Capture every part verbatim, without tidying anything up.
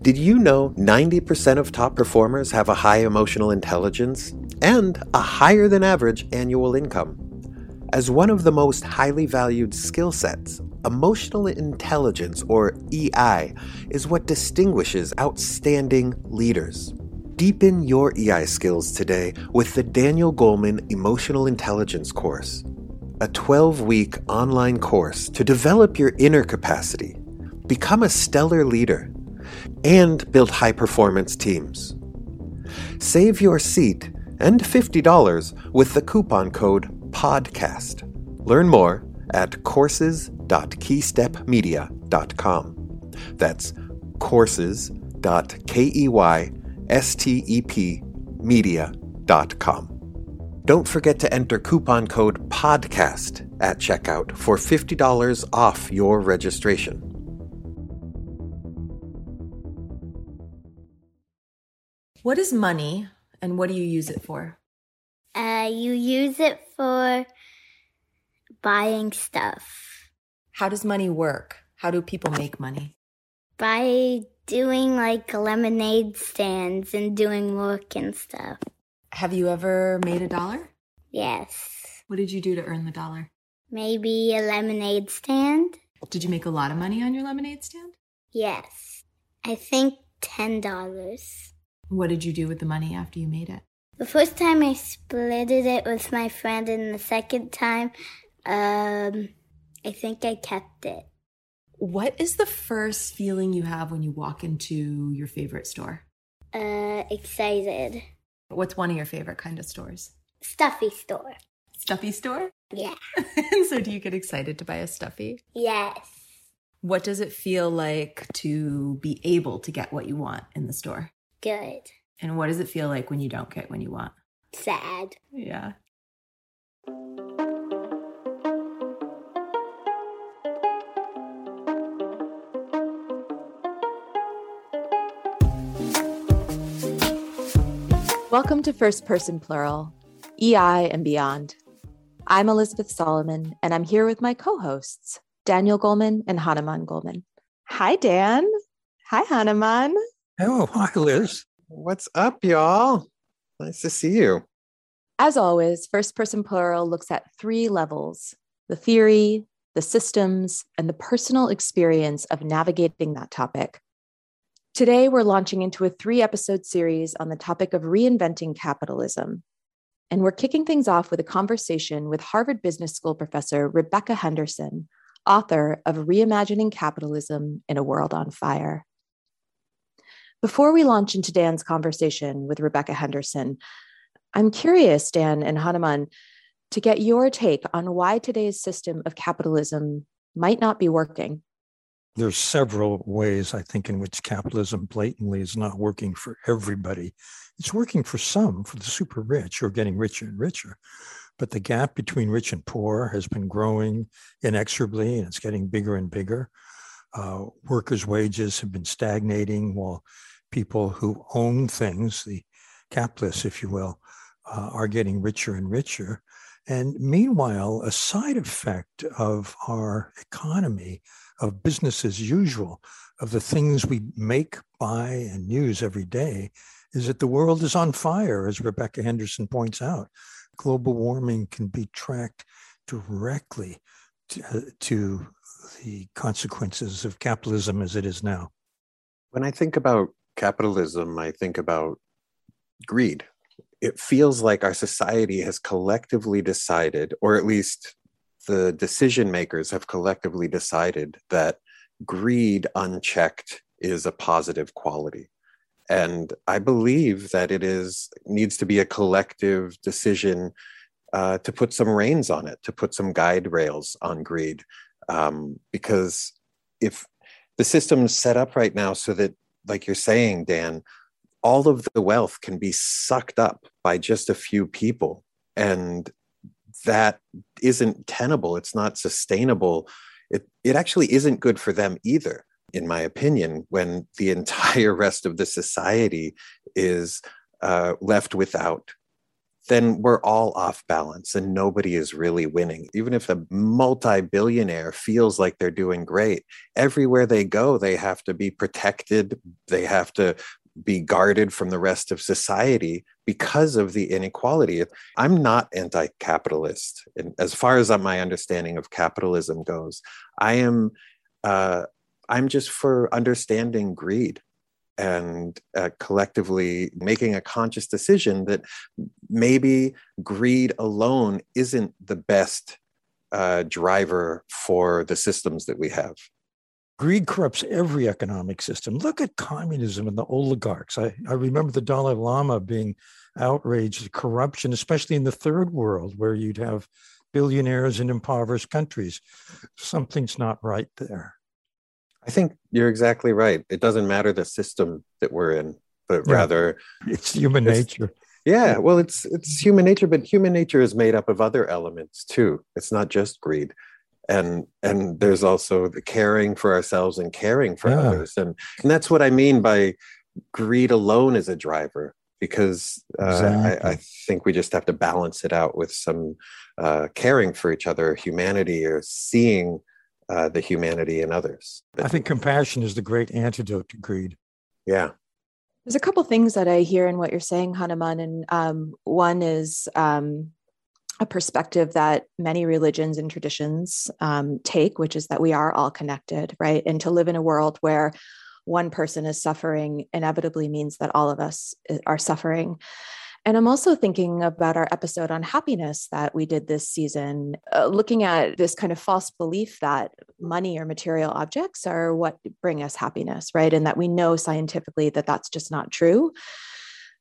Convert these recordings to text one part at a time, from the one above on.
Did you know ninety percent of top performers have a high emotional intelligence and a higher than average annual income? As one of the most highly valued skill sets, emotional intelligence, or E I, is what distinguishes outstanding leaders. Deepen your E I skills today with the Daniel Goleman Emotional Intelligence course, a twelve-week online course to develop your inner capacity, become a stellar leader, and build high-performance teams. Save your seat and fifty dollars with the coupon code PODCAST. Learn more at courses dot keystep media dot com. That's courses dot keystep media dot com. Don't forget to enter coupon code PODCAST at checkout for fifty dollars off your registration. What is money, and what do you use it for? Uh, you use it for buying stuff. How does money work? How do people make money? By doing, like, lemonade stands and doing work and stuff. Have you ever made a dollar? Yes. What did you do to earn the dollar? Maybe a lemonade stand. Did you make a lot of money on your lemonade stand? Yes. I think ten dollars. What did you do with the money after you made it? The first time I splitted it with my friend, and the second time, um, I think I kept it. What is the first feeling you have when you walk into your favorite store? Uh, excited. What's one of your favorite kind of stores? Stuffy store. Stuffy store? Yeah. So do you get excited to buy a stuffy? Yes. What does it feel like to be able to get what you want in the store? Good. And what does it feel like when you don't get what you want? Sad. Yeah. Welcome to First Person Plural, E I and Beyond. I'm Elizabeth Solomon, and I'm here with my co-hosts, Daniel Goleman and Hanuman Goleman. Hi, Dan. Hi, Hanuman. Oh, hi, Liz. What's up, y'all? Nice to see you. As always, First Person Plural looks at three levels: the theory, the systems, and the personal experience of navigating that topic. Today, we're launching into a three-episode series on the topic of reinventing capitalism. And we're kicking things off with a conversation with Harvard Business School professor Rebecca Henderson, author of Reimagining Capitalism in a World on Fire. Before we launch into Dan's conversation with Rebecca Henderson, I'm curious, Dan and Hanuman, to get your take on why today's system of capitalism might not be working. There's several ways, I think, in which capitalism blatantly is not working for everybody. It's working for some, for the super rich, who are getting richer and richer. But the gap between rich and poor has been growing inexorably, and it's getting bigger and bigger. Uh, workers' wages have been stagnating, while people who own things, the capitalists, if you will, uh, are getting richer and richer. And meanwhile, a side effect of our economy, of business as usual, of the things we make, buy, and use every day, is that the world is on fire, as Rebecca Henderson points out. Global warming can be tracked directly to, uh, to the consequences of capitalism as it is now. When I think about capitalism, I think about greed. It feels like our society has collectively decided, or at least the decision makers have collectively decided, that greed unchecked is a positive quality. And I believe that it is needs to be a collective decision uh, to put some reins on it, to put some guide rails on greed. Um, because if the system's set up right now so that, like you're saying, Dan, all of the wealth can be sucked up by just a few people, and that isn't tenable. It's not sustainable. It it actually isn't good for them either, in my opinion, when the entire rest of the society is uh, left without then we're all off balance and nobody is really winning. Even if a multi-billionaire feels like they're doing great, everywhere they go, they have to be protected. They have to be guarded from the rest of society because of the inequality. I'm not anti-capitalist. And as far as my understanding of capitalism goes, I am, uh, I'm just for understanding greed and uh, collectively making a conscious decision that maybe greed alone isn't the best uh, driver for the systems that we have. Greed corrupts every economic system. Look at communism and the oligarchs. I, I remember the Dalai Lama being outraged at corruption, especially in the third world, where you'd have billionaires in impoverished countries. Something's not right there. I think you're exactly right. It doesn't matter the system that we're in, but yeah, rather... It's human it's, nature. Yeah, well, it's it's human nature, but human nature is made up of other elements too. It's not just greed. And and there's also the caring for ourselves and caring for yeah. others. And, and that's what I mean by greed alone is a driver, because uh, exactly. I, I think we just have to balance it out with some uh, caring for each other, humanity, or seeing uh, the humanity in others. But I think compassion is the great antidote to greed. Yeah. There's a couple things that I hear in what you're saying, Hanuman. And um, one is... Um, a perspective that many religions and traditions um, take, which is that we are all connected, right? And to live in a world where one person is suffering inevitably means that all of us are suffering. And I'm also thinking about our episode on happiness that we did this season, uh, looking at this kind of false belief that money or material objects are what bring us happiness, right? And that we know scientifically that that's just not true.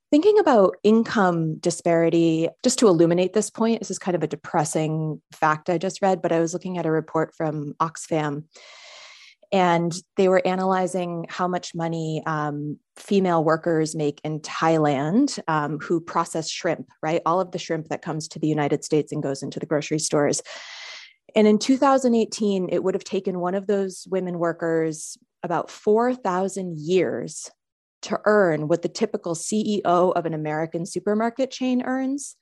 Thinking about income disparity, just to illuminate this point, this is kind of a depressing fact I just read, but I was looking at a report from Oxfam, and they were analyzing how much money um, female workers make in Thailand um, who process shrimp, right? All of the shrimp that comes to the United States and goes into the grocery stores. And in two thousand eighteen, it would have taken one of those women workers about four thousand years to earn what the typical C E O of an American supermarket chain earns.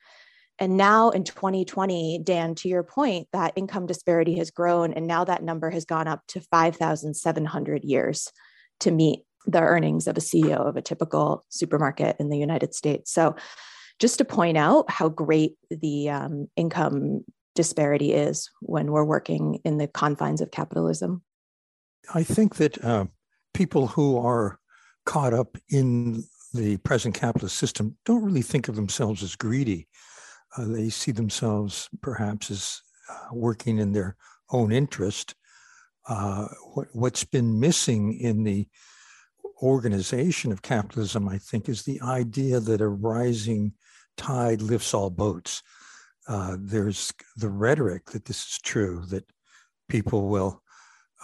And now in twenty twenty, Dan, to your point, that income disparity has grown. And now that number has gone up to five thousand seven hundred years to meet the earnings of a C E O of a typical supermarket in the United States. So just to point out how great the um, income disparity is when we're working in the confines of capitalism. I think that uh, people who are caught up in the present capitalist system don't really think of themselves as greedy. Uh, they see themselves perhaps as uh, working in their own interest. Uh, what, what's been missing in the organization of capitalism, I think, is the idea that a rising tide lifts all boats. Uh, there's the rhetoric that this is true, that people will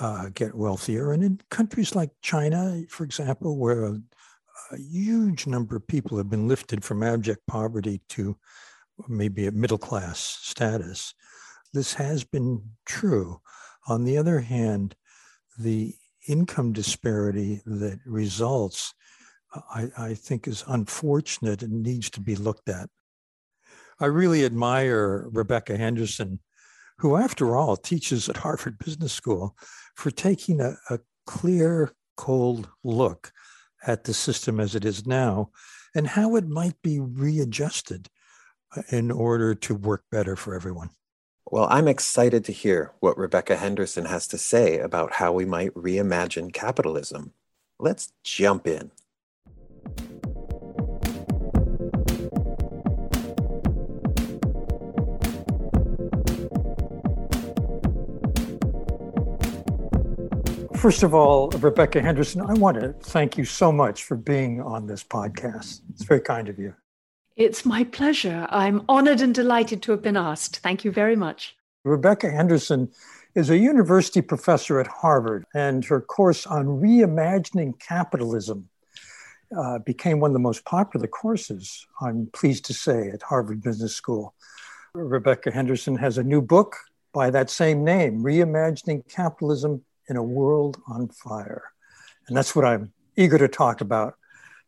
Uh, get wealthier. And in countries like China, for example, where a, a huge number of people have been lifted from abject poverty to maybe a middle-class status, this has been true. On the other hand, the income disparity that results, I, I think, is unfortunate and needs to be looked at. I really admire Rebecca Henderson, who, after all, teaches at Harvard Business School, for taking a, a clear, cold look at the system as it is now and how it might be readjusted in order to work better for everyone. Well, I'm excited to hear what Rebecca Henderson has to say about how we might reimagine capitalism. Let's jump in. First of all, Rebecca Henderson, I want to thank you so much for being on this podcast. It's very kind of you. It's my pleasure. I'm honored and delighted to have been asked. Thank you very much. Rebecca Henderson is a university professor at Harvard, and her course on reimagining capitalism uh, became one of the most popular courses, I'm pleased to say, at Harvard Business School. Rebecca Henderson has a new book by that same name, Reimagining Capitalism in a World on Fire. And that's what I'm eager to talk about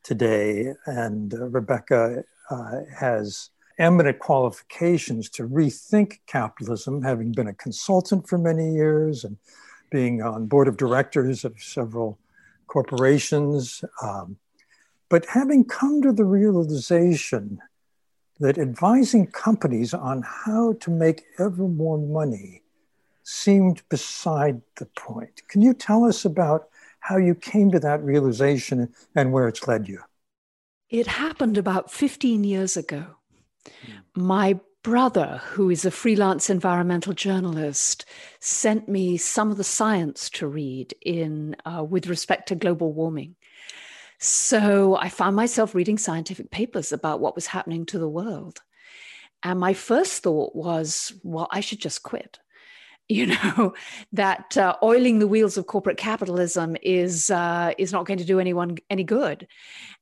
today. And uh, Rebecca uh, has eminent qualifications to rethink capitalism, having been a consultant for many years and being on board of directors of several corporations, um, but having come to the realization that advising companies on how to make ever more money seemed beside the point. Can you tell us about how you came to that realization and where it's led you? It happened about fifteen years ago. My brother, who is a freelance environmental journalist, sent me some of the science to read in uh, with respect to global warming. So I found myself reading scientific papers about what was happening to the world. And my first thought was, well, I should just quit. You know, that uh, oiling the wheels of corporate capitalism is uh, is not going to do anyone any good.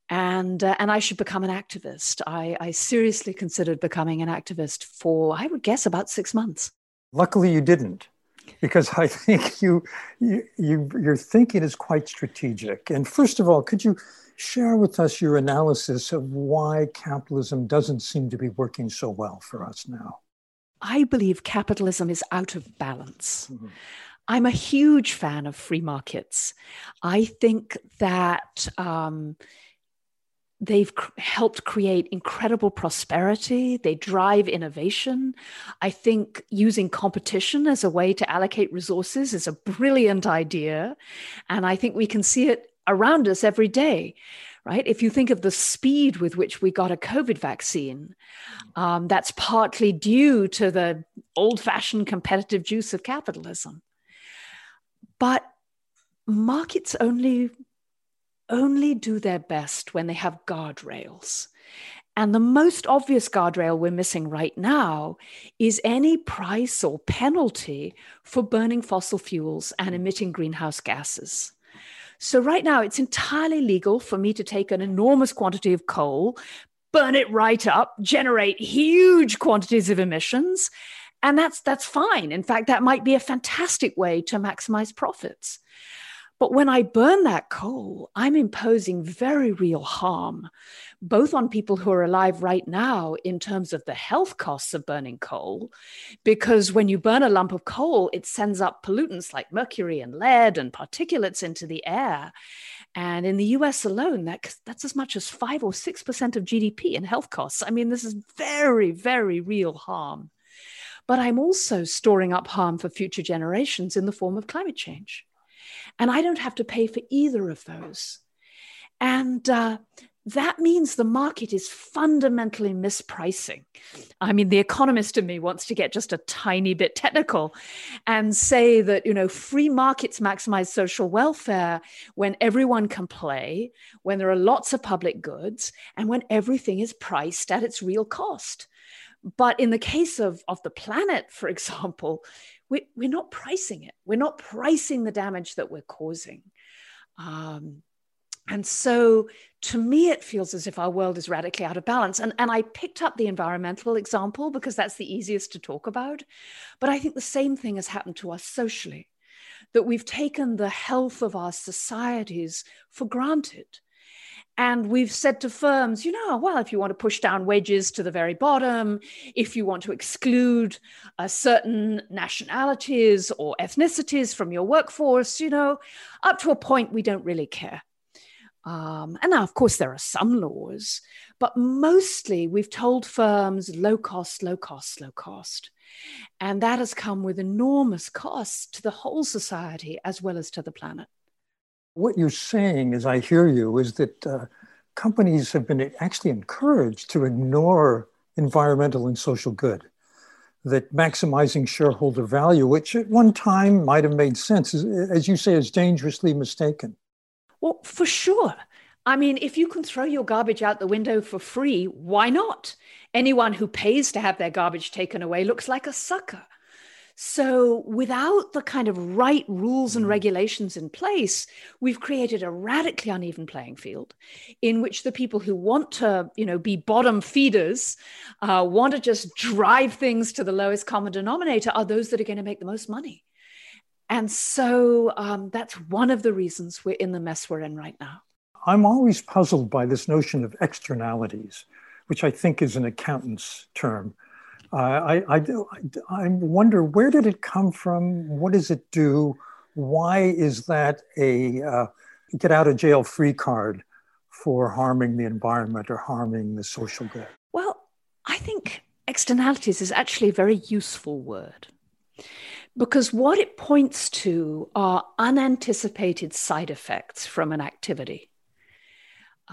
And uh, and I should become an activist. I, I seriously considered becoming an activist for, I would guess, about six months. Luckily, you didn't, because I think you, you, you your thinking is quite strategic. And first of all, could you share with us your analysis of why capitalism doesn't seem to be working so well for us now? I believe capitalism is out of balance. Mm-hmm. I'm a huge fan of free markets. I think that... Um, They've cr- helped create incredible prosperity. They drive innovation. I think using competition as a way to allocate resources is a brilliant idea. And I think we can see it around us every day, right? If you think of the speed with which we got a COVID vaccine, um, that's partly due to the old-fashioned competitive juice of capitalism. But markets only... only do their best when they have guardrails. And the most obvious guardrail we're missing right now is any price or penalty for burning fossil fuels and emitting greenhouse gases. So right now, it's entirely legal for me to take an enormous quantity of coal, burn it right up, generate huge quantities of emissions, and that's, that's fine. In fact, that might be a fantastic way to maximize profits. But when I burn that coal, I'm imposing very real harm, both on people who are alive right now in terms of the health costs of burning coal, because when you burn a lump of coal, it sends up pollutants like mercury and lead and particulates into the air. And in the U S alone, that, that's as much as five or six percent of G D P in health costs. I mean, this is very, very real harm. But I'm also storing up harm for future generations in the form of climate change. And I don't have to pay for either of those. And uh, that means the market is fundamentally mispricing. I mean, the economist in me wants to get just a tiny bit technical and say that, you know, free markets maximize social welfare when everyone can play, when there are lots of public goods, and when everything is priced at its real cost. But in the case of, of the planet, for example, we, we're not pricing it. We're not pricing the damage that we're causing. Um, and so to me, it feels as if our world is radically out of balance. And, and I picked up the environmental example because that's the easiest to talk about. But I think the same thing has happened to us socially, that we've taken the health of our societies for granted. And we've said to firms, you know, well, if you want to push down wages to the very bottom, if you want to exclude uh, certain nationalities or ethnicities from your workforce, you know, up to a point, we don't really care. Um, and now, of course, there are some laws, but mostly we've told firms low cost, low cost, low cost. And that has come with enormous costs to the whole society as well as to the planet. What you're saying, as I hear you, is that uh, companies have been actually encouraged to ignore environmental and social good, that maximizing shareholder value, which at one time might have made sense, is, as you say, is dangerously mistaken. Well, for sure. I mean, if you can throw your garbage out the window for free, why not? Anyone who pays to have their garbage taken away looks like a sucker. So without the kind of right rules and regulations in place, we've created a radically uneven playing field in which the people who want to, you know, be bottom feeders, uh, want to just drive things to the lowest common denominator are those that are going to make the most money. And so um, that's one of the reasons we're in the mess we're in right now. I'm always puzzled by this notion of externalities, which I think is an accountant's term. Uh, I, I, I wonder, where did it come from? What does it do? Why is that a uh, get out of jail free card for harming the environment or harming the social good? Well, I think externalities is actually a very useful word, because what it points to are unanticipated side effects from an activity.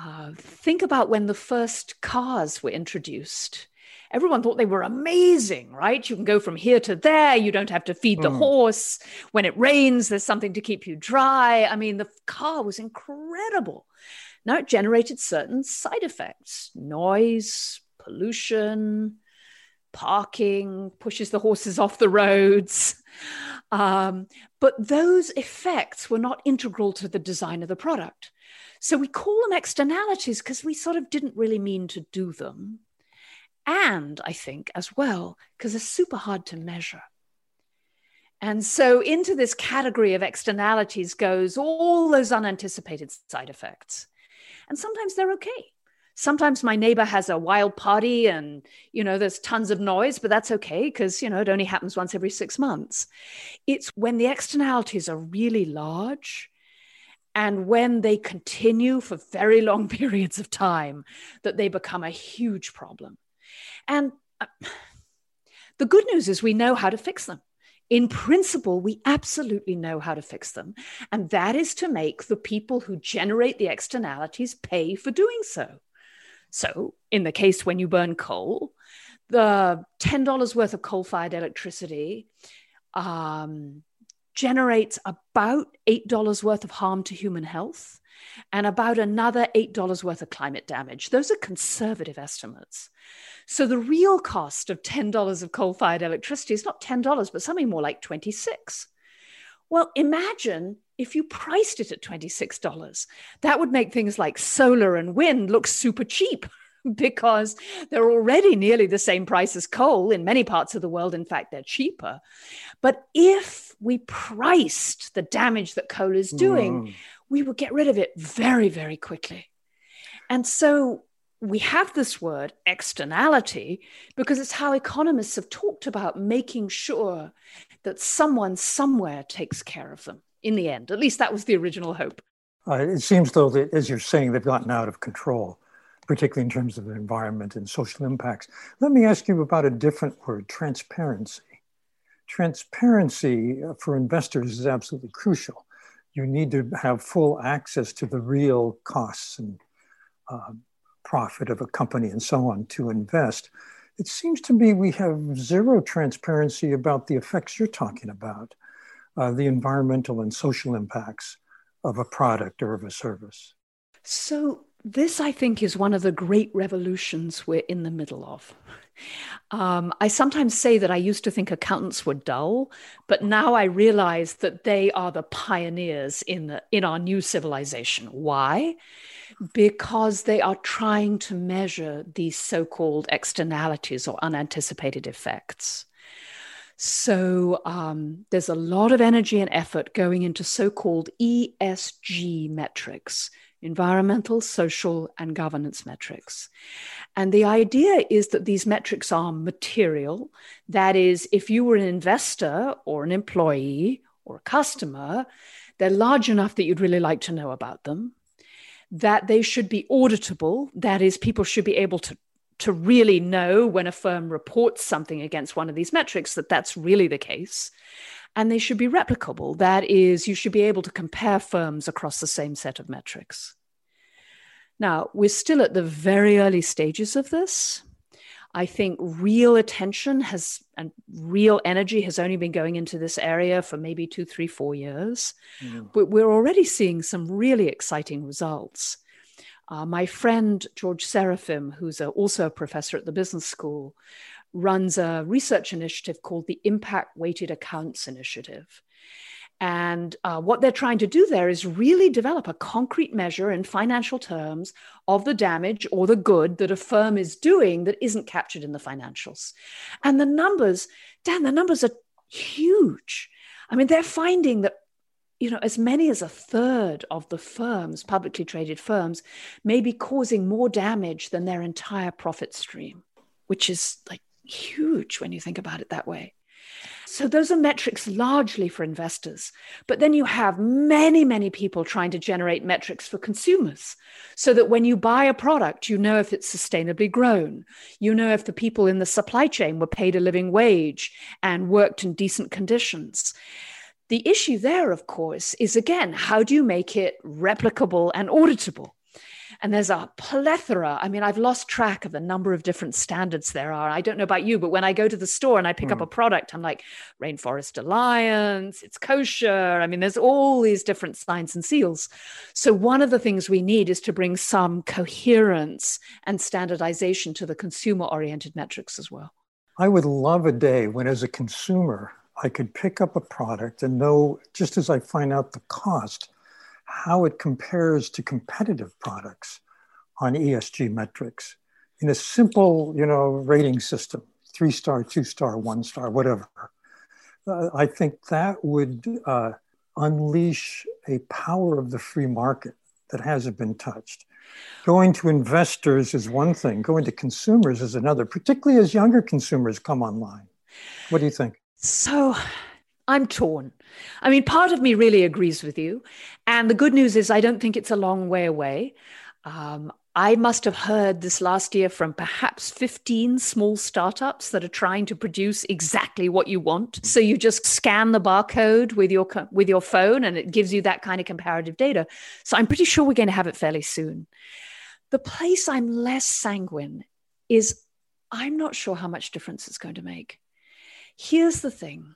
Uh, think about when the first cars were introduced. Everyone thought they were amazing, right? You can go from here to there. You don't have to feed the mm. horse. When it rains, there's something to keep you dry. I mean, the car was incredible. Now it generated certain side effects: noise, pollution, parking, pushes the horses off the roads. Um, but those effects were not integral to the design of the product. So we call them externalities because we sort of didn't really mean to do them. And I think as well, because they're super hard to measure. And so into this category of externalities goes all those unanticipated side effects. And sometimes they're okay. Sometimes my neighbor has a wild party and, you know, there's tons of noise, but that's okay because, you know, it only happens once every six months. It's when the externalities are really large and when they continue for very long periods of time that they become a huge problem. And uh, the good news is we know how to fix them. In principle, we absolutely know how to fix them. And that is to make the people who generate the externalities pay for doing so. So in the case when you burn coal, the ten dollars worth of coal-fired electricity um, generates about eight dollars worth of harm to human health and about another eight dollars worth of climate damage. Those are conservative estimates. So the real cost of ten dollars of coal-fired electricity is not ten dollars, but something more like twenty-six dollars. Well, imagine if you priced it at twenty-six dollars. That would make things like solar and wind look super cheap because they're already nearly the same price as coal. In many parts of the world, in fact, they're cheaper. But if we priced the damage that coal is doing, mm. we would get rid of it very, very quickly. And so we have this word externality because it's how economists have talked about making sure that someone somewhere takes care of them in the end. At least that was the original hope. Uh, it seems, though, that as you're saying, they've gotten out of control, particularly in terms of the environment and social impacts. Let me ask you about a different word, transparency. Transparency for investors is absolutely crucial. You need to have full access to the real costs and uh, profit of a company and so on to invest. It seems to me we have zero transparency about the effects you're talking about, uh, the environmental and social impacts of a product or of a service. So this, I think, is one of the great revolutions we're in the middle of. Um, I sometimes say that I used to think accountants were dull, but now I realize that they are the pioneers in, the, in our new civilization. Why? Because they are trying to measure these so-called externalities or unanticipated effects. So um, there's a lot of energy and effort going into so-called E S G metrics, environmental, social, and governance metrics. And the idea is that these metrics are material. That is, if you were an investor or an employee or a customer, they're large enough that you'd really like to know about them, that they should be auditable. That is, people should be able to to really know when a firm reports something against one of these metrics, that that's really the case. And they should be replicable. That is, you should be able to compare firms across the same set of metrics. Now, we're still at the very early stages of this. I think real attention has and real energy has only been going into this area for maybe two, three, four years. Mm. But we're already seeing some really exciting results. Uh, my friend, George Seraphim, who's a, also a professor at the business school, runs a research initiative called the Impact Weighted Accounts Initiative. And uh, what they're trying to do there is really develop a concrete measure in financial terms of the damage or the good that a firm is doing that isn't captured in the financials. And the numbers, Dan, the numbers are huge. I mean, they're finding that you know, as many as a third of the firms, publicly traded firms, may be causing more damage than their entire profit stream, which is like huge when you think about it that way. So those are metrics largely for investors. But then you have many, many people trying to generate metrics for consumers so that when you buy a product, you know if it's sustainably grown. You know if the people in the supply chain were paid a living wage and worked in decent conditions. The issue there, of course, is again, how do you make it replicable and auditable? And there's a plethora. I mean, I've lost track of the number of different standards there are. I don't know about you, but when I go to the store and I pick mm. up a product, I'm like, Rainforest Alliance, it's kosher. I mean, there's all these different signs and seals. So one of the things we need is to bring some coherence and standardization to the consumer-oriented metrics as well. I would love a day when, as a consumer, I could pick up a product and know, just as I find out the cost, how it compares to competitive products on E S G metrics in a simple, you know, rating system, three star, two star, one star, whatever. Uh, I think that would uh, unleash a power of the free market that hasn't been touched. Going to investors is one thing, going to consumers is another, particularly as younger consumers come online. What do you think? So I'm torn. I mean, part of me really agrees with you. And the good news is I don't think it's a long way away. Um, I must have heard this last year from perhaps fifteen small startups that are trying to produce exactly what you want. So you just scan the barcode with your with your phone and it gives you that kind of comparative data. So I'm pretty sure we're going to have it fairly soon. The place I'm less sanguine is I'm not sure how much difference it's going to make. Here's the thing.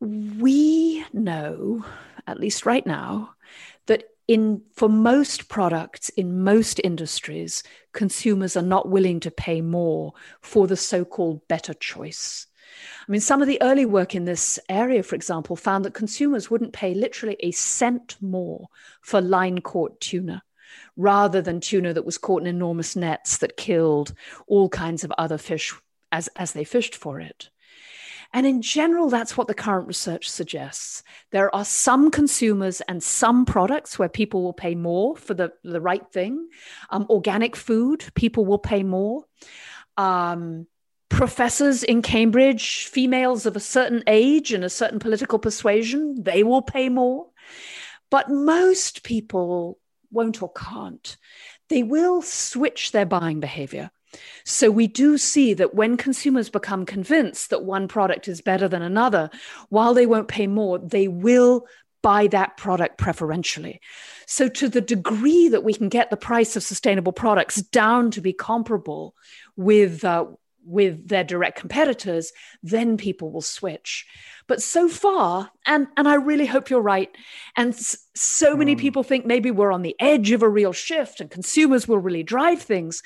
We know, at least right now, that in for most products in most industries, consumers are not willing to pay more for the so-called better choice. I mean, some of the early work in this area, for example, found that consumers wouldn't pay literally a cent more for line-caught tuna, rather than tuna that was caught in enormous nets that killed all kinds of other fish as, as they fished for it. And in general, that's what the current research suggests. There are some consumers and some products where people will pay more for the, the right thing. Um, organic food, people will pay more. Um, professors in Cambridge, females of a certain age and a certain political persuasion, they will pay more. But most people won't or can't. They will switch their buying behavior. So we do see that when consumers become convinced that one product is better than another, while they won't pay more, they will buy that product preferentially. So to the degree that we can get the price of sustainable products down to be comparable with uh, with their direct competitors, then people will switch. But so far, and, and I really hope you're right, and so many mm. people think maybe we're on the edge of a real shift and consumers will really drive things.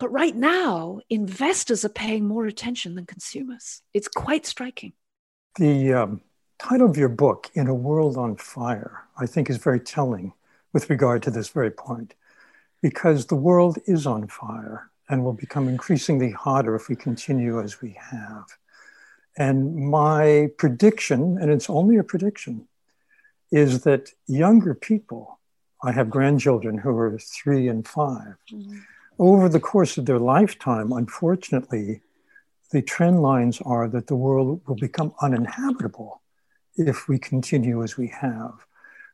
But right now, investors are paying more attention than consumers. It's quite striking. The um, title of your book, In a World on Fire, I think is very telling with regard to this very point, because the world is on fire and will become increasingly hotter if we continue as we have. And my prediction, and it's only a prediction, is that younger people, I have grandchildren who are three and five, mm-hmm. over the course of their lifetime, unfortunately, the trend lines are that the world will become uninhabitable if we continue as we have,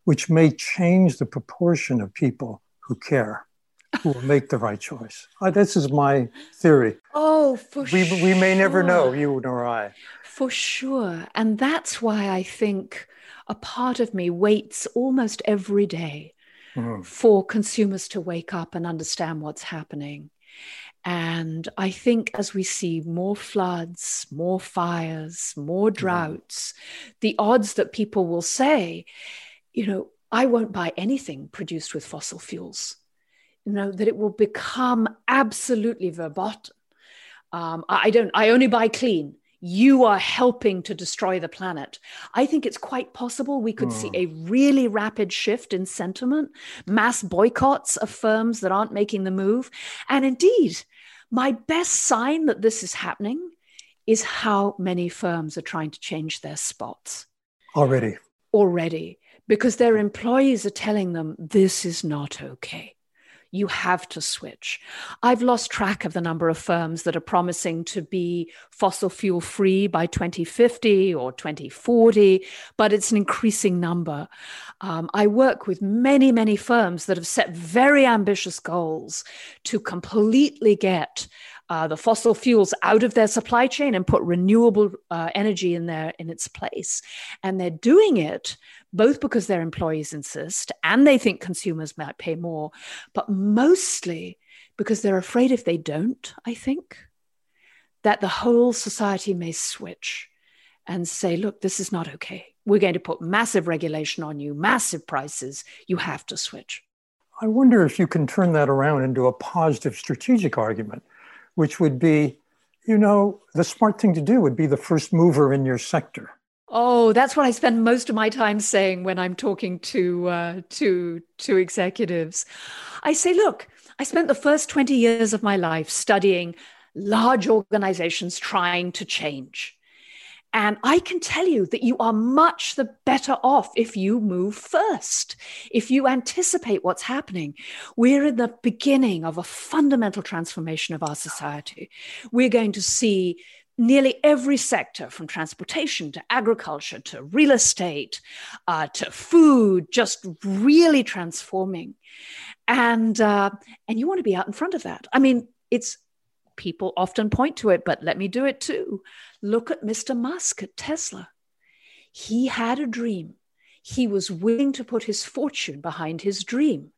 which may change the proportion of people who care, who will make the right choice. Uh, this is my theory. Oh, for we, sure. We may never know, you nor I. For sure. And that's why I think a part of me waits almost every day Mm. for consumers to wake up and understand what's happening. And I think as we see more floods, more fires, more droughts, mm. the odds that people will say, you know, I won't buy anything produced with fossil fuels, you know, that it will become absolutely verboten. Um, I don't, I only buy clean. You are helping to destroy the planet. I think it's quite possible we could oh. see a really rapid shift in sentiment, mass boycotts of firms that aren't making the move. And indeed, my best sign that this is happening is how many firms are trying to change their spots. Already. already because their employees are telling them this is not okay. You have to switch. I've lost track of the number of firms that are promising to be fossil fuel free by twenty fifty or twenty forty, but it's an increasing number. Um, I work with many, many firms that have set very ambitious goals to completely get uh, the fossil fuels out of their supply chain and put renewable uh, energy in their, in its place. And they're doing it both because their employees insist and they think consumers might pay more, but mostly because they're afraid if they don't, I think, that the whole society may switch and say, look, this is not okay. We're going to put massive regulation on you, massive prices. You have to switch. I wonder if you can turn that around into a positive strategic argument, which would be, you know, the smart thing to do would be the first mover in your sector. Oh, that's what I spend most of my time saying when I'm talking to uh, to to executives. I say, look, I spent the first twenty years of my life studying large organizations trying to change. And I can tell you that you are much the better off if you move first, if you anticipate what's happening. We're in the beginning of a fundamental transformation of our society. We're going to see nearly every sector, from transportation to agriculture to real estate uh, to food, just really transforming. And uh, and you want to be out in front of that. I mean, it's people often point to it, but let me do it too. Look at Mister Musk at Tesla. He had a dream. He was willing to put his fortune behind his dream.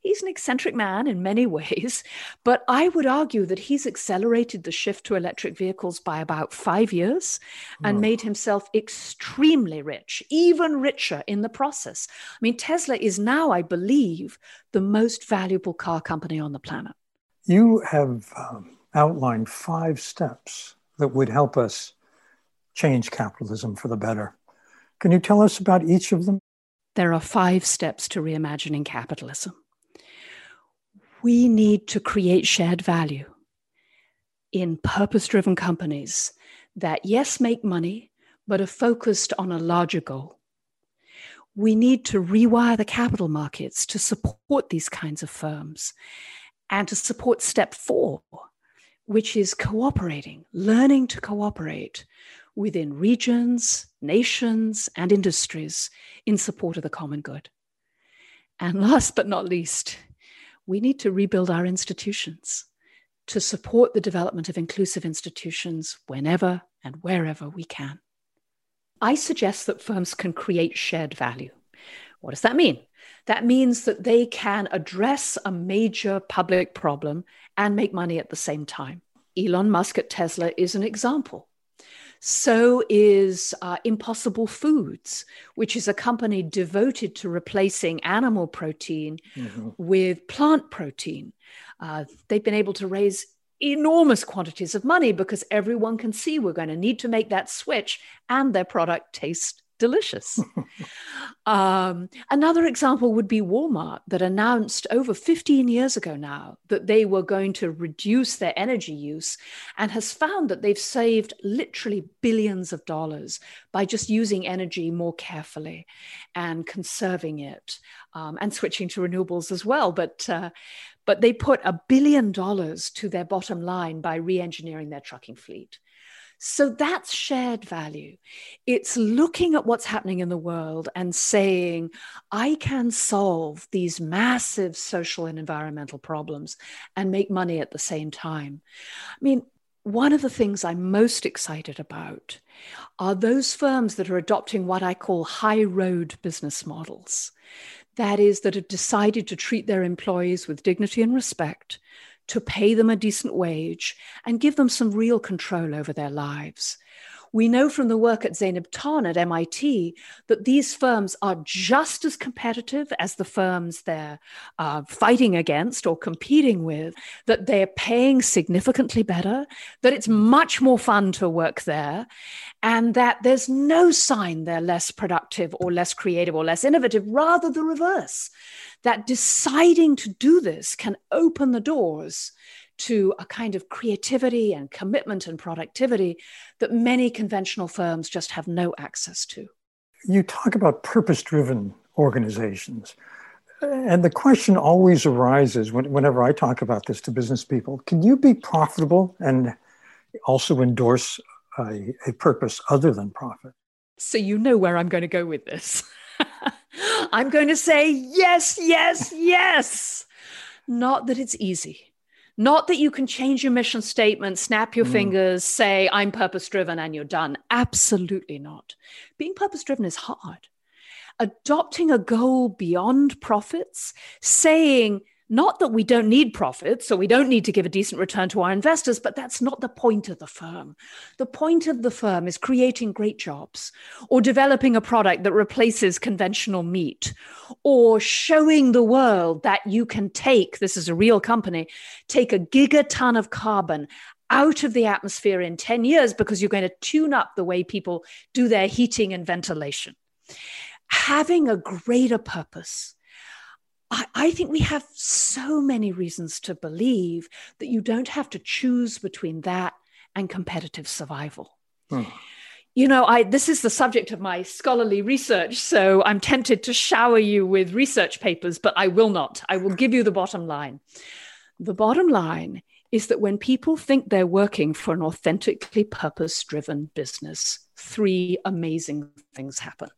He's an eccentric man in many ways, but I would argue that he's accelerated the shift to electric vehicles by about five years and oh. made himself extremely rich, even richer in the process. I mean, Tesla is now, I believe, the most valuable car company on the planet. You have um, outlined five steps that would help us change capitalism for the better. Can you tell us about each of them? There are five steps to reimagining capitalism. We need to create shared value in purpose-driven companies that, yes, make money, but are focused on a larger goal. We need to rewire the capital markets to support these kinds of firms and to support step four, which is cooperating, learning to cooperate within regions, nations, and industries in support of the common good. And last but not least, we need to rebuild our institutions to support the development of inclusive institutions whenever and wherever we can. I suggest that firms can create shared value. What does that mean? That means that they can address a major public problem and make money at the same time. Elon Musk at Tesla is an example. So is uh, Impossible Foods, which is a company devoted to replacing animal protein mm-hmm. with plant protein. Uh, they've been able to raise enormous quantities of money because everyone can see we're going to need to make that switch, and their product tastes delicious. um, another example would be Walmart, that announced over fifteen years ago now that they were going to reduce their energy use and has found that they've saved literally billions of dollars by just using energy more carefully and conserving it um, and switching to renewables as well. But uh, but they put a billion dollars to their bottom line by re-engineering their trucking fleet. So that's shared value. It's looking at what's happening in the world and saying, I can solve these massive social and environmental problems and make money at the same time. I mean, one of the things I'm most excited about are those firms that are adopting what I call high road business models. That is, that have decided to treat their employees with dignity and respect, to pay them a decent wage and give them some real control over their lives. We know from the work at Zeynep Ton at M I T that these firms are just as competitive as the firms they're uh, fighting against or competing with, that they're paying significantly better, that it's much more fun to work there, and that there's no sign they're less productive or less creative or less innovative, rather the reverse, that deciding to do this can open the doors to a kind of creativity and commitment and productivity that many conventional firms just have no access to. you talk about purpose-driven organizations. And the question always arises when, whenever I talk about this to business people, can you be profitable and also endorse a, a purpose other than profit? So you know where I'm going to go with this. I'm going to say, yes, yes, yes. Not that it's easy. Not that you can change your mission statement, snap your mm. fingers, say, I'm purpose-driven and you're done. Absolutely not. Being purpose-driven is hard. Adopting a goal beyond profits, saying not that we don't need profits, so we don't need to give a decent return to our investors, but that's not the point of the firm. The point of the firm is creating great jobs or developing a product that replaces conventional meat or showing the world that you can take, this is a real company, take a gigaton of carbon out of the atmosphere in ten years because you're going to tune up the way people do their heating and ventilation. Having a greater purpose. I, I think we have so many reasons to believe that you don't have to choose between that and competitive survival. Mm. You know, I, this is the subject of my scholarly research, so I'm tempted to shower you with research papers, but I will not. I will give you the bottom line. The bottom line is that when people think they're working for an authentically purpose-driven business, three amazing things happen.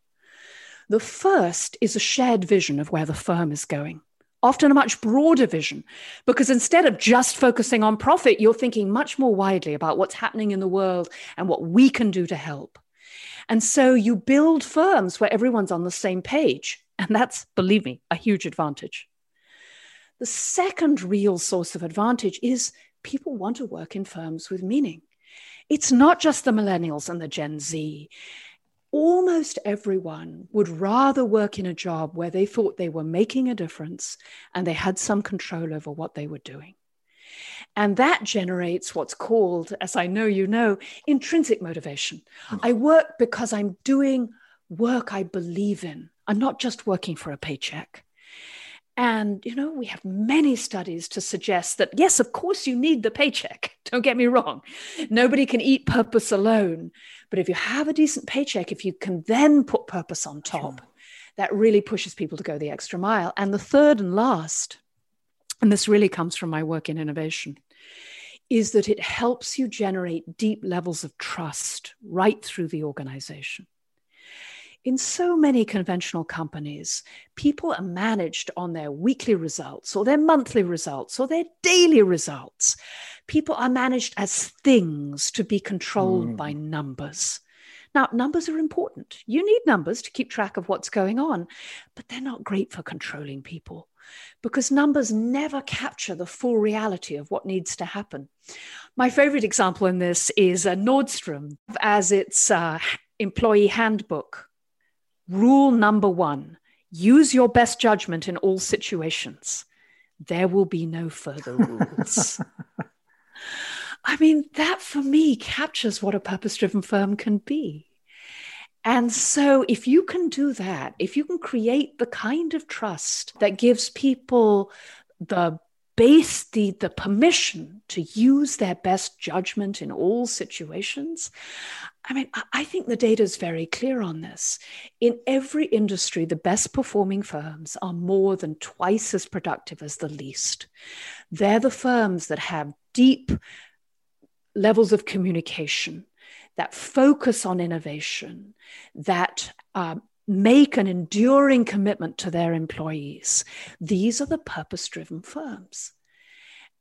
The first is a shared vision of where the firm is going, often a much broader vision, because instead of just focusing on profit, you're thinking much more widely about what's happening in the world and what we can do to help. And so you build firms where everyone's on the same page. And that's, believe me, a huge advantage. The second real source of advantage is people want to work in firms with meaning. It's not just the millennials and the Gen Z. Almost everyone would rather work in a job where they thought they were making a difference and they had some control over what they were doing. And that generates what's called, as I know you know, intrinsic motivation. Mm-hmm. I work because I'm doing work I believe in. I'm not just working for a paycheck. And, you know, we have many studies to suggest that, yes, of course, you need the paycheck. Don't get me wrong. Nobody can eat purpose alone. But if you have a decent paycheck, if you can then put purpose on top, sure. that really pushes people to go the extra mile. And the third and last, and this really comes from my work in innovation, is that it helps you generate deep levels of trust right through the organization. In so many conventional companies, people are managed on their weekly results or their monthly results or their daily results. People are managed as things to be controlled mm. by numbers. Now, numbers are important. You need numbers to keep track of what's going on, but they're not great for controlling people because numbers never capture the full reality of what needs to happen. My favorite example in this is uh, Nordstrom as its uh, employee handbook. Rule number one, use your best judgment in all situations. There will be no further rules. I mean, that for me captures what a purpose-driven firm can be. And so if you can do that, if you can create the kind of trust that gives people the base, the, the permission to use their best judgment in all situations, I mean, I think the data is very clear on this. In every industry, the best performing firms are more than twice as productive as the least. They're the firms that have deep levels of communication, that focus on innovation, that uh, make an enduring commitment to their employees. These are the purpose-driven firms.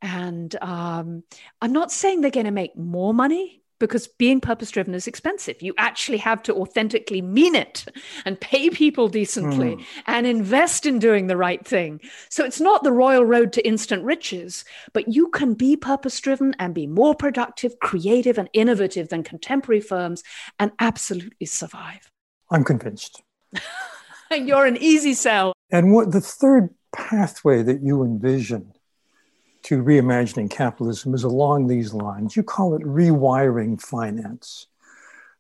And um, I'm not saying they're going to make more money, because being purpose-driven is expensive. You actually have to authentically mean it and pay people decently mm. and invest in doing the right thing. So it's not the royal road to instant riches, but you can be purpose-driven and be more productive, creative, and innovative than contemporary firms and absolutely survive. I'm convinced. You're an easy sell. And what the third pathway that you envision to reimagining capitalism is along these lines. You call it rewiring finance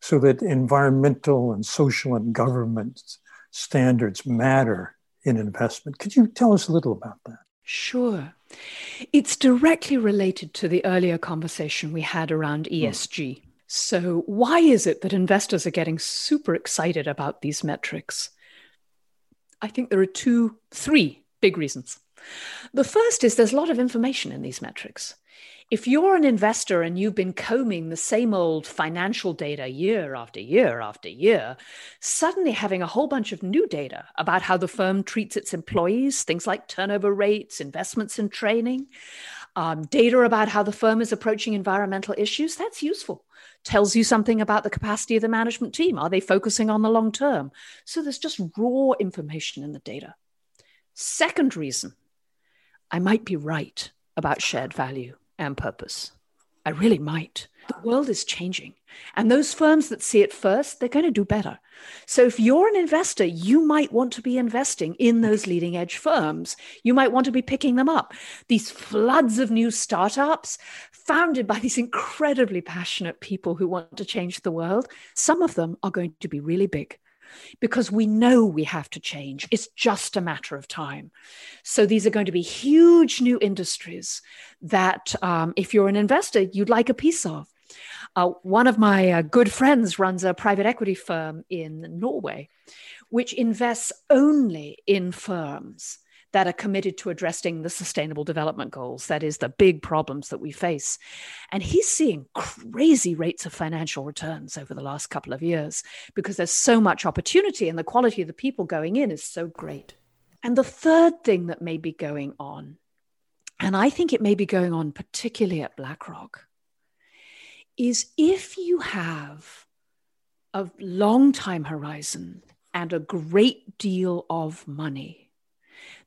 so that environmental and social and government standards matter in investment. Could you tell us a little about that? Sure. It's directly related to the earlier conversation we had around E S G. So why is it that investors are getting super excited about these metrics? I think there are two, three big reasons. The first is there's a lot of information in these metrics. If you're an investor and you've been combing the same old financial data year after year after year, suddenly having a whole bunch of new data about how the firm treats its employees, things like turnover rates, investments in training, um, data about how the firm is approaching environmental issues, that's useful. Tells you something about the capacity of the management team. Are they focusing on the long term? So there's just raw information in the data. Second reason, I might be right about shared value and purpose. I really might. The world is changing. And those firms that see it first, they're going to do better. So if you're an investor, you might want to be investing in those leading edge firms. You might want to be picking them up. These floods of new startups founded by these incredibly passionate people who want to change the world, some of them are going to be really big. Because we know we have to change. It's just a matter of time. So these are going to be huge new industries that um, if you're an investor, you'd like a piece of. Uh, one of my uh, good friends runs a private equity firm in Norway, which invests only in firms that are committed to addressing the Sustainable Development Goals, that is the big problems that we face. And he's seeing crazy rates of financial returns over the last couple of years because there's so much opportunity and the quality of the people going in is so great. And the third thing that may be going on, and I think it may be going on particularly at BlackRock, is if you have a long time horizon and a great deal of money,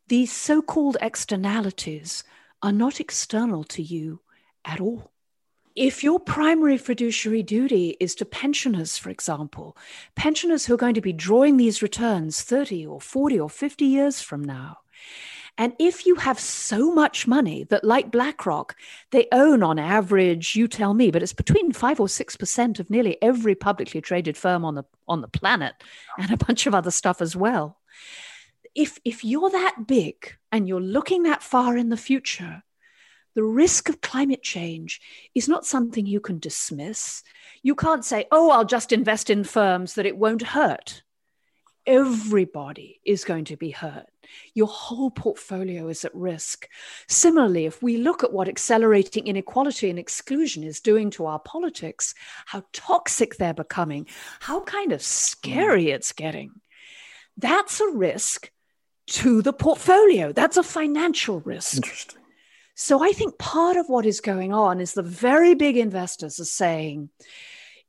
these so-called externalities are not external to you at all. If your primary fiduciary duty is to pensioners, for example, pensioners who are going to be drawing these returns thirty or forty or fifty years from now, and if you have so much money that, like BlackRock, they own on average, you tell me, but it's between five or six percent of nearly every publicly traded firm on the, on the planet and a bunch of other stuff as well. If if you're that big and you're looking that far in the future, the risk of climate change is not something you can dismiss. You can't say, oh, I'll just invest in firms that it won't hurt. Everybody is going to be hurt. Your whole portfolio is at risk. Similarly, if we look at what accelerating inequality and exclusion is doing to our politics, how toxic they're becoming, how kind of scary it's getting, that's a risk to the portfolio. That's a financial risk. Interesting. So I think part of what is going on is the very big investors are saying,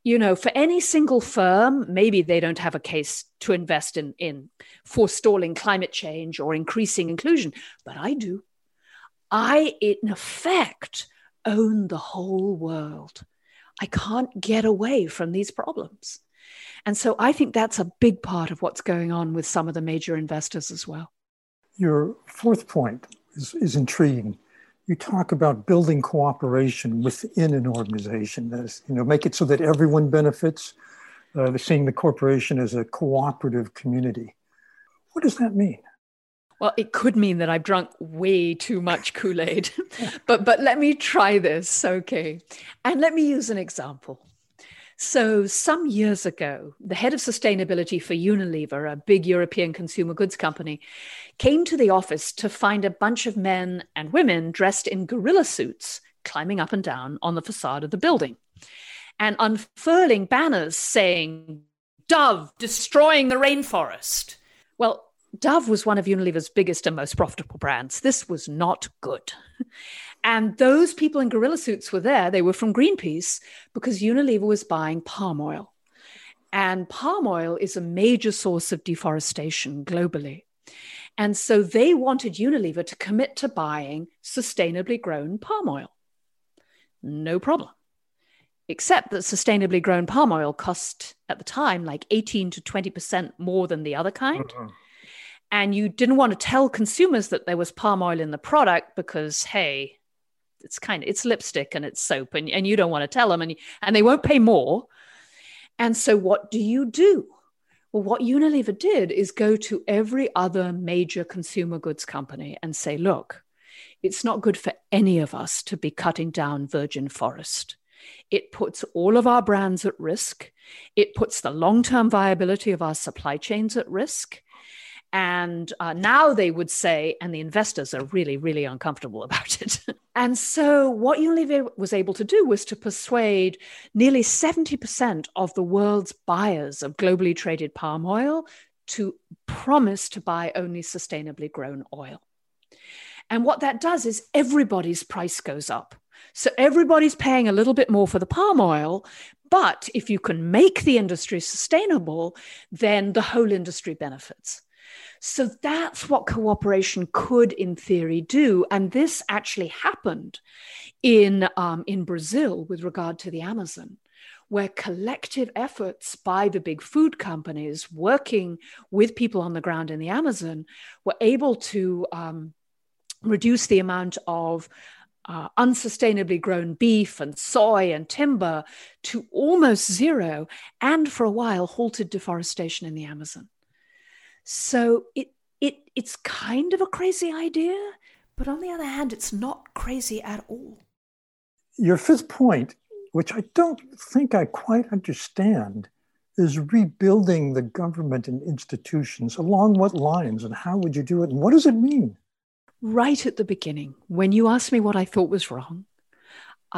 you know, for any single firm, maybe they don't have a case to invest in, in forestalling climate change or increasing inclusion, but I do. I, in effect, own the whole world. I can't get away from these problems. And so I think that's a big part of what's going on with some of the major investors as well. Your fourth point is, is intriguing. You talk about building cooperation within an organization. That is, you know, make it so that everyone benefits. Uh, seeing the corporation as a cooperative community. What does that mean? Well, it could mean that I've drunk way too much Kool-Aid, but but let me try this, okay? And let me use an example. So some years ago, the head of sustainability for Unilever, a big European consumer goods company, came to the office to find a bunch of men and women dressed in gorilla suits climbing up and down on the facade of the building and unfurling banners saying, Dove, destroying the rainforest. Well, Dove was one of Unilever's biggest and most profitable brands. This was not good. And those people in gorilla suits were there. They were from Greenpeace because Unilever was buying palm oil. And palm oil is a major source of deforestation globally. And so they wanted Unilever to commit to buying sustainably grown palm oil. No problem. Except that sustainably grown palm oil cost at the time like eighteen to twenty percent more than the other kind. Mm-hmm. And you didn't want to tell consumers that there was palm oil in the product because, hey, it's kind of, it's lipstick and it's soap and, and you don't want to tell them and, and they won't pay more. And so what do you do? Well, what Unilever did is go to every other major consumer goods company and say, look, it's not good for any of us to be cutting down virgin forest. It puts all of our brands at risk. It puts the long-term viability of our supply chains at risk. And uh, now they would say, and the investors are really, really uncomfortable about it. And so what Unilever was able to do was to persuade nearly seventy percent of the world's buyers of globally traded palm oil to promise to buy only sustainably grown oil. And what that does is everybody's price goes up. So everybody's paying a little bit more for the palm oil, but if you can make the industry sustainable, then the whole industry benefits. So that's what cooperation could, in theory, do. And this actually happened in, um, in Brazil with regard to the Amazon, where collective efforts by the big food companies working with people on the ground in the Amazon were able to um, reduce the amount of Uh, unsustainably grown beef and soy and timber to almost zero, and for a while halted deforestation in the Amazon. So it it it's kind of a crazy idea, but on the other hand, it's not crazy at all. Your fifth point, which I don't think I quite understand, is rebuilding the government and institutions. Along what lines, and how would you do it, and what does it mean? Right at the beginning, when you asked me what I thought was wrong,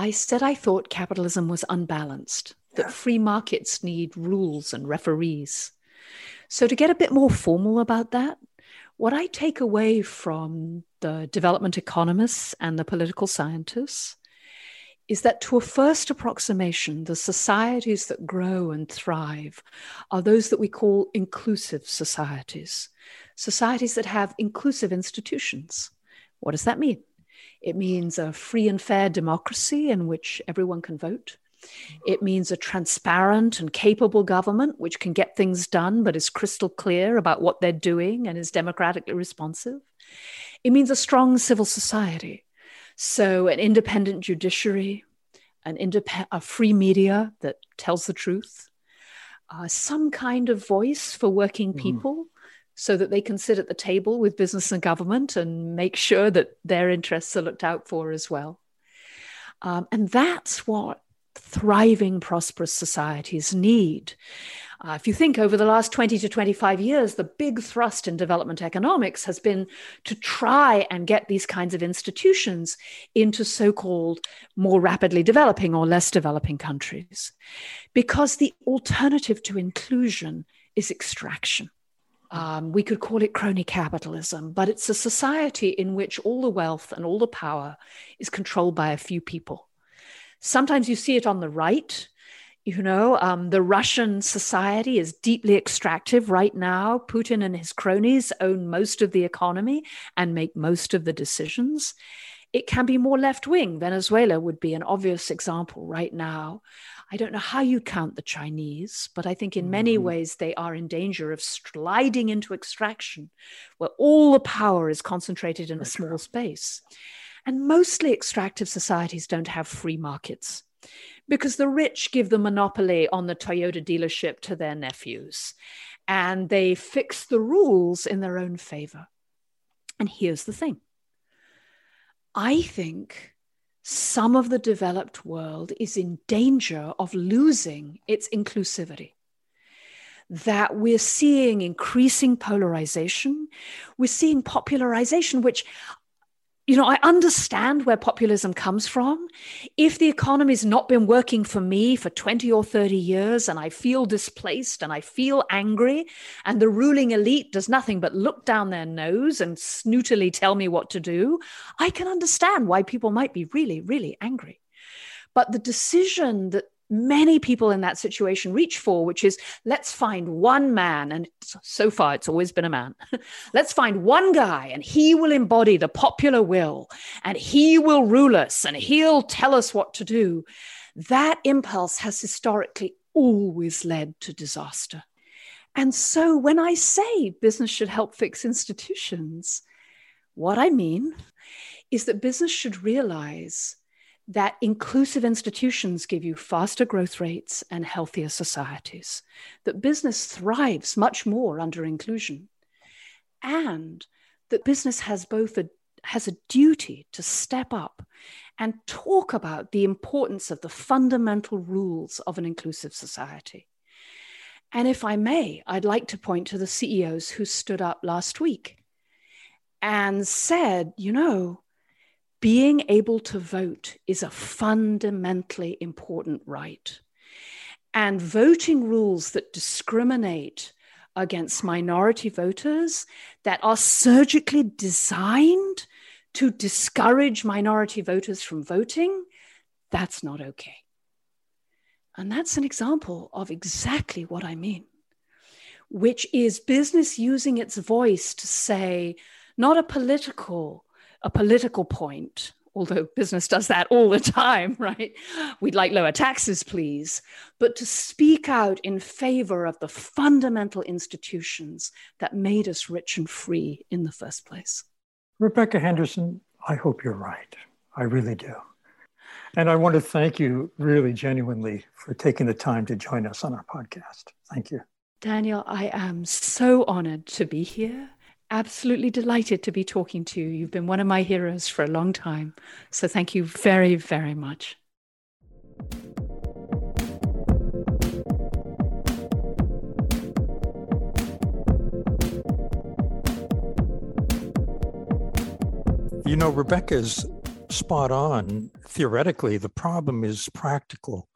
I said I thought capitalism was unbalanced, that free markets need rules and referees. So to get a bit more formal about that, what I take away from the development economists and the political scientists is that to a first approximation, the societies that grow and thrive are those that we call inclusive societies. Societies that have inclusive institutions. What does that mean? It means a free and fair democracy in which everyone can vote. It means a transparent and capable government which can get things done but is crystal clear about what they're doing and is democratically responsive. It means a strong civil society. So an independent judiciary, an indep- a free media that tells the truth, uh, some kind of voice for working people, mm. so that they can sit at the table with business and government and make sure that their interests are looked out for as well. Um, and that's what thriving, prosperous societies need. Uh, if you think over the last twenty to twenty-five years, the big thrust in development economics has been to try and get these kinds of institutions into so-called more rapidly developing or less developing countries, because the alternative to inclusion is extraction. Um, we could call it crony capitalism, but it's a society in which all the wealth and all the power is controlled by a few people. Sometimes you see it on the right. You know, um, the Russian society is deeply extractive right now. Putin and his cronies own most of the economy and make most of the decisions. It can be more left-wing. Venezuela would be an obvious example right now. I don't know how you count the Chinese, but I think in many mm-hmm. ways they are in danger of sliding into extraction, where all the power is concentrated in a small space. And mostly extractive societies don't have free markets, because the rich give the monopoly on the Toyota dealership to their nephews, and they fix the rules in their own favor. And here's the thing. I think some of the developed world is in danger of losing its inclusivity. That we're seeing increasing polarization. We're seeing popularization, which, you know, I understand where populism comes from. If the economy's not been working for me for twenty or thirty years and I feel displaced and I feel angry and the ruling elite does nothing but look down their nose and snootily tell me what to do, I can understand why people might be really, really angry. But the decision that many people in that situation reach for, which is, let's find one man, and so far it's always been a man, let's find one guy and he will embody the popular will and he will rule us and he'll tell us what to do. That impulse has historically always led to disaster. And so when I say business should help fix institutions, what I mean is that business should realize that inclusive institutions give you faster growth rates and healthier societies, that business thrives much more under inclusion, and that business has both a, has a duty to step up and talk about the importance of the fundamental rules of an inclusive society. And if I may, I'd like to point to the C E Os who stood up last week and said, you know, being able to vote is a fundamentally important right. And voting rules that discriminate against minority voters, that are surgically designed to discourage minority voters from voting, that's not okay. And that's an example of exactly what I mean, which is business using its voice to say, not a political, a political point, although business does that all the time, right? We'd like lower taxes, please, but to speak out in favor of the fundamental institutions that made us rich and free in the first place. Rebecca Henderson, I hope you're right. I really do. And I want to thank you really genuinely for taking the time to join us on our podcast. Thank you. Daniel, I am so honored to be here. Absolutely delighted to be talking to you. You've been one of my heroes for a long time. So thank you very, very much. You know, Rebecca's spot on. Theoretically, the problem is practical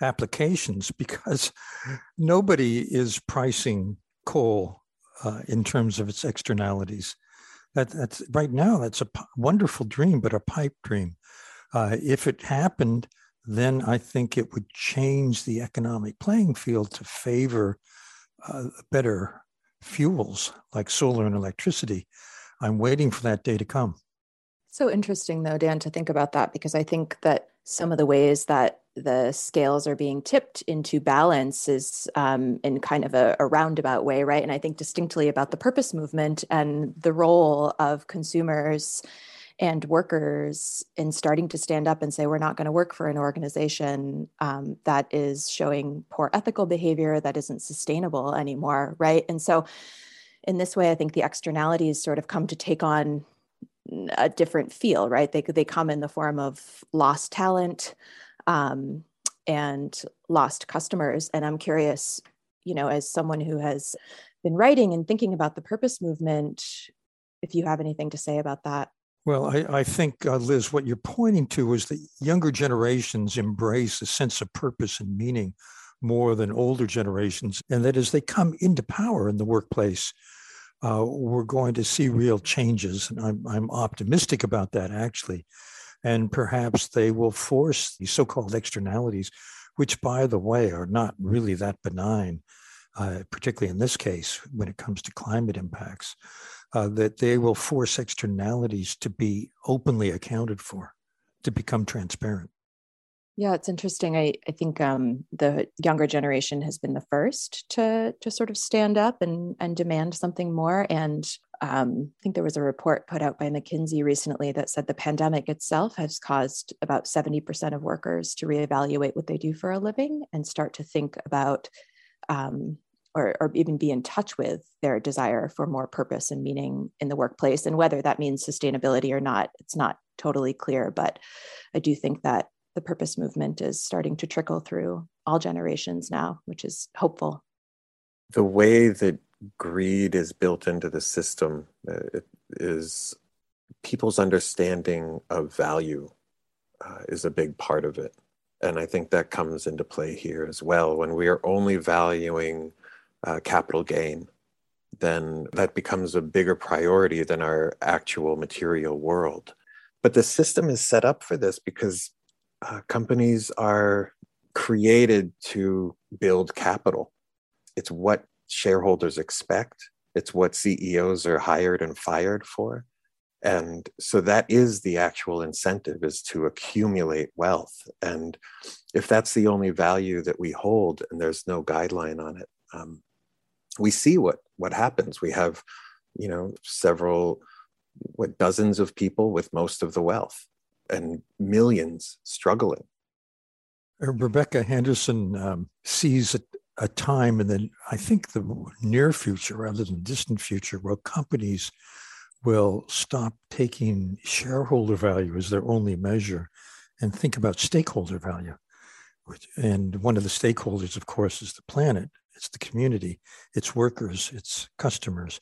applications, because nobody is pricing coal Uh, in terms of its externalities. That, that's right now, that's a p- wonderful dream, but a pipe dream. Uh, if it happened, then I think it would change the economic playing field to favor uh, better fuels like solar and electricity. I'm waiting for that day to come. So interesting, though, Dan, to think about that, because I think that some of the ways that the scales are being tipped into balance is um, in kind of a, a roundabout way, right? And I think distinctly about the purpose movement and the role of consumers and workers in starting to stand up and say, we're not going to work for an organization um, that is showing poor ethical behavior, that isn't sustainable anymore, right? And so in this way, I think the externalities sort of come to take on a different feel, right? They they come in the form of lost talent um, and lost customers. And I'm curious, you know, as someone who has been writing and thinking about the purpose movement, if you have anything to say about that. Well, I, I think, uh, Liz, what you're pointing to is that younger generations embrace a sense of purpose and meaning more than older generations. And that as they come into power in the workplace, Uh, we're going to see real changes, and I'm, I'm optimistic about that, actually. And perhaps they will force these so-called externalities, which, by the way, are not really that benign, uh, particularly in this case, when it comes to climate impacts, uh, that they will force externalities to be openly accounted for, to become transparent. Yeah, it's interesting. I, I think um, the younger generation has been the first to to sort of stand up and, and demand something more. And um, I think there was a report put out by McKinsey recently that said the pandemic itself has caused about seventy percent of workers to reevaluate what they do for a living and start to think about um, or, or even be in touch with their desire for more purpose and meaning in the workplace. And whether that means sustainability or not, it's not totally clear. But I do think that the purpose movement is starting to trickle through all generations now, which is hopeful. The way that greed is built into the system uh, is people's understanding of value uh, is a big part of it. And I think that comes into play here as well. When we are only valuing uh, capital gain, then that becomes a bigger priority than our actual material world. But the system is set up for this because Uh, companies are created to build capital. It's what shareholders expect. It's what C E Os are hired and fired for. And so that is the actual incentive, is to accumulate wealth. And if that's the only value that we hold and there's no guideline on it, um, we see what, what happens. We have, you know, several, what, dozens of people with most of the wealth, and millions struggling. Rebecca Henderson um, sees a, a time in the, I think the near future rather than distant future, where companies will stop taking shareholder value as their only measure and think about stakeholder value. Which, and one of the stakeholders, of course, is the planet. It's the community, it's workers, it's customers.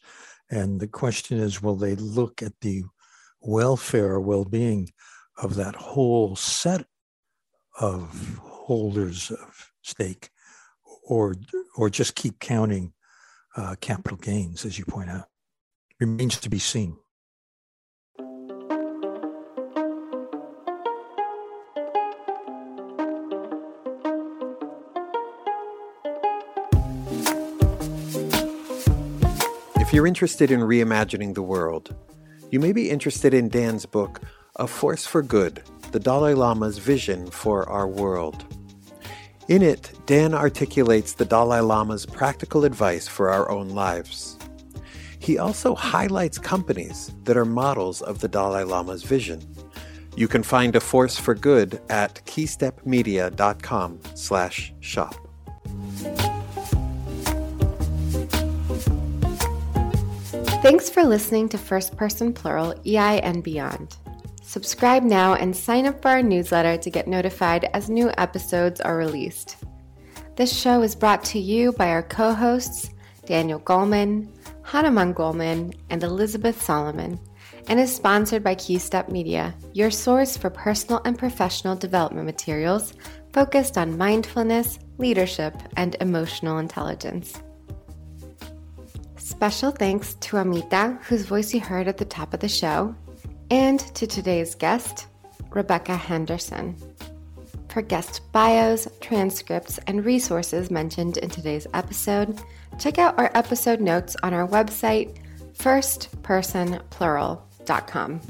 And the question is, will they look at the welfare or well-being of that whole set of holders of stake, or, or just keep counting uh, capital gains, as you point out? Remains to be seen. If you're interested in reimagining the world, you may be interested in Dan's book, A Force for Good: The Dalai Lama's Vision for Our World. In it, Dan articulates the Dalai Lama's practical advice for our own lives. He also highlights companies that are models of the Dalai Lama's vision. You can find A Force for Good at keystep media dot com slash shop. Thanks for listening to First Person Plural, E I and Beyond. Subscribe now and sign up for our newsletter to get notified as new episodes are released. This show is brought to you by our co-hosts, Daniel Goleman, Hanuman Goleman, and Elizabeth Solomon, and is sponsored by Keystep Media, your source for personal and professional development materials focused on mindfulness, leadership, and emotional intelligence. Special thanks to Amita, whose voice you heard at the top of the show, and to today's guest, Rebecca Henderson. For guest bios, transcripts, and resources mentioned in today's episode, check out our episode notes on our website, first person plural dot com.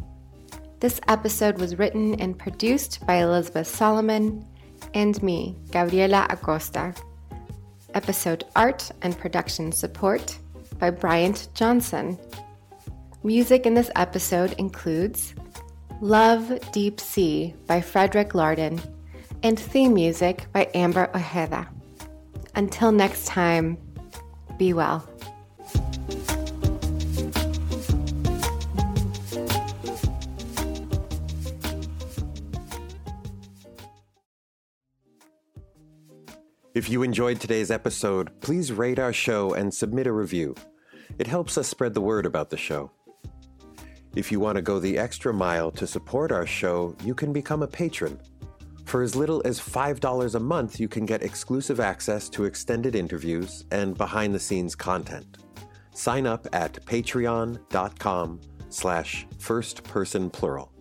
This episode was written and produced by Elizabeth Solomon and me, Gabriela Acosta. Episode art and production support by Bryant Johnson. Music in this episode includes Love Deep Sea by Frederick Larden and theme music by Amber Ojeda. Until next time, be well. If you enjoyed today's episode, please rate our show and submit a review. It helps us spread the word about the show. If you want to go the extra mile to support our show, you can become a patron. For as little as five dollars a month, you can get exclusive access to extended interviews and behind-the-scenes content. Sign up at patreon dot com slash first person plural.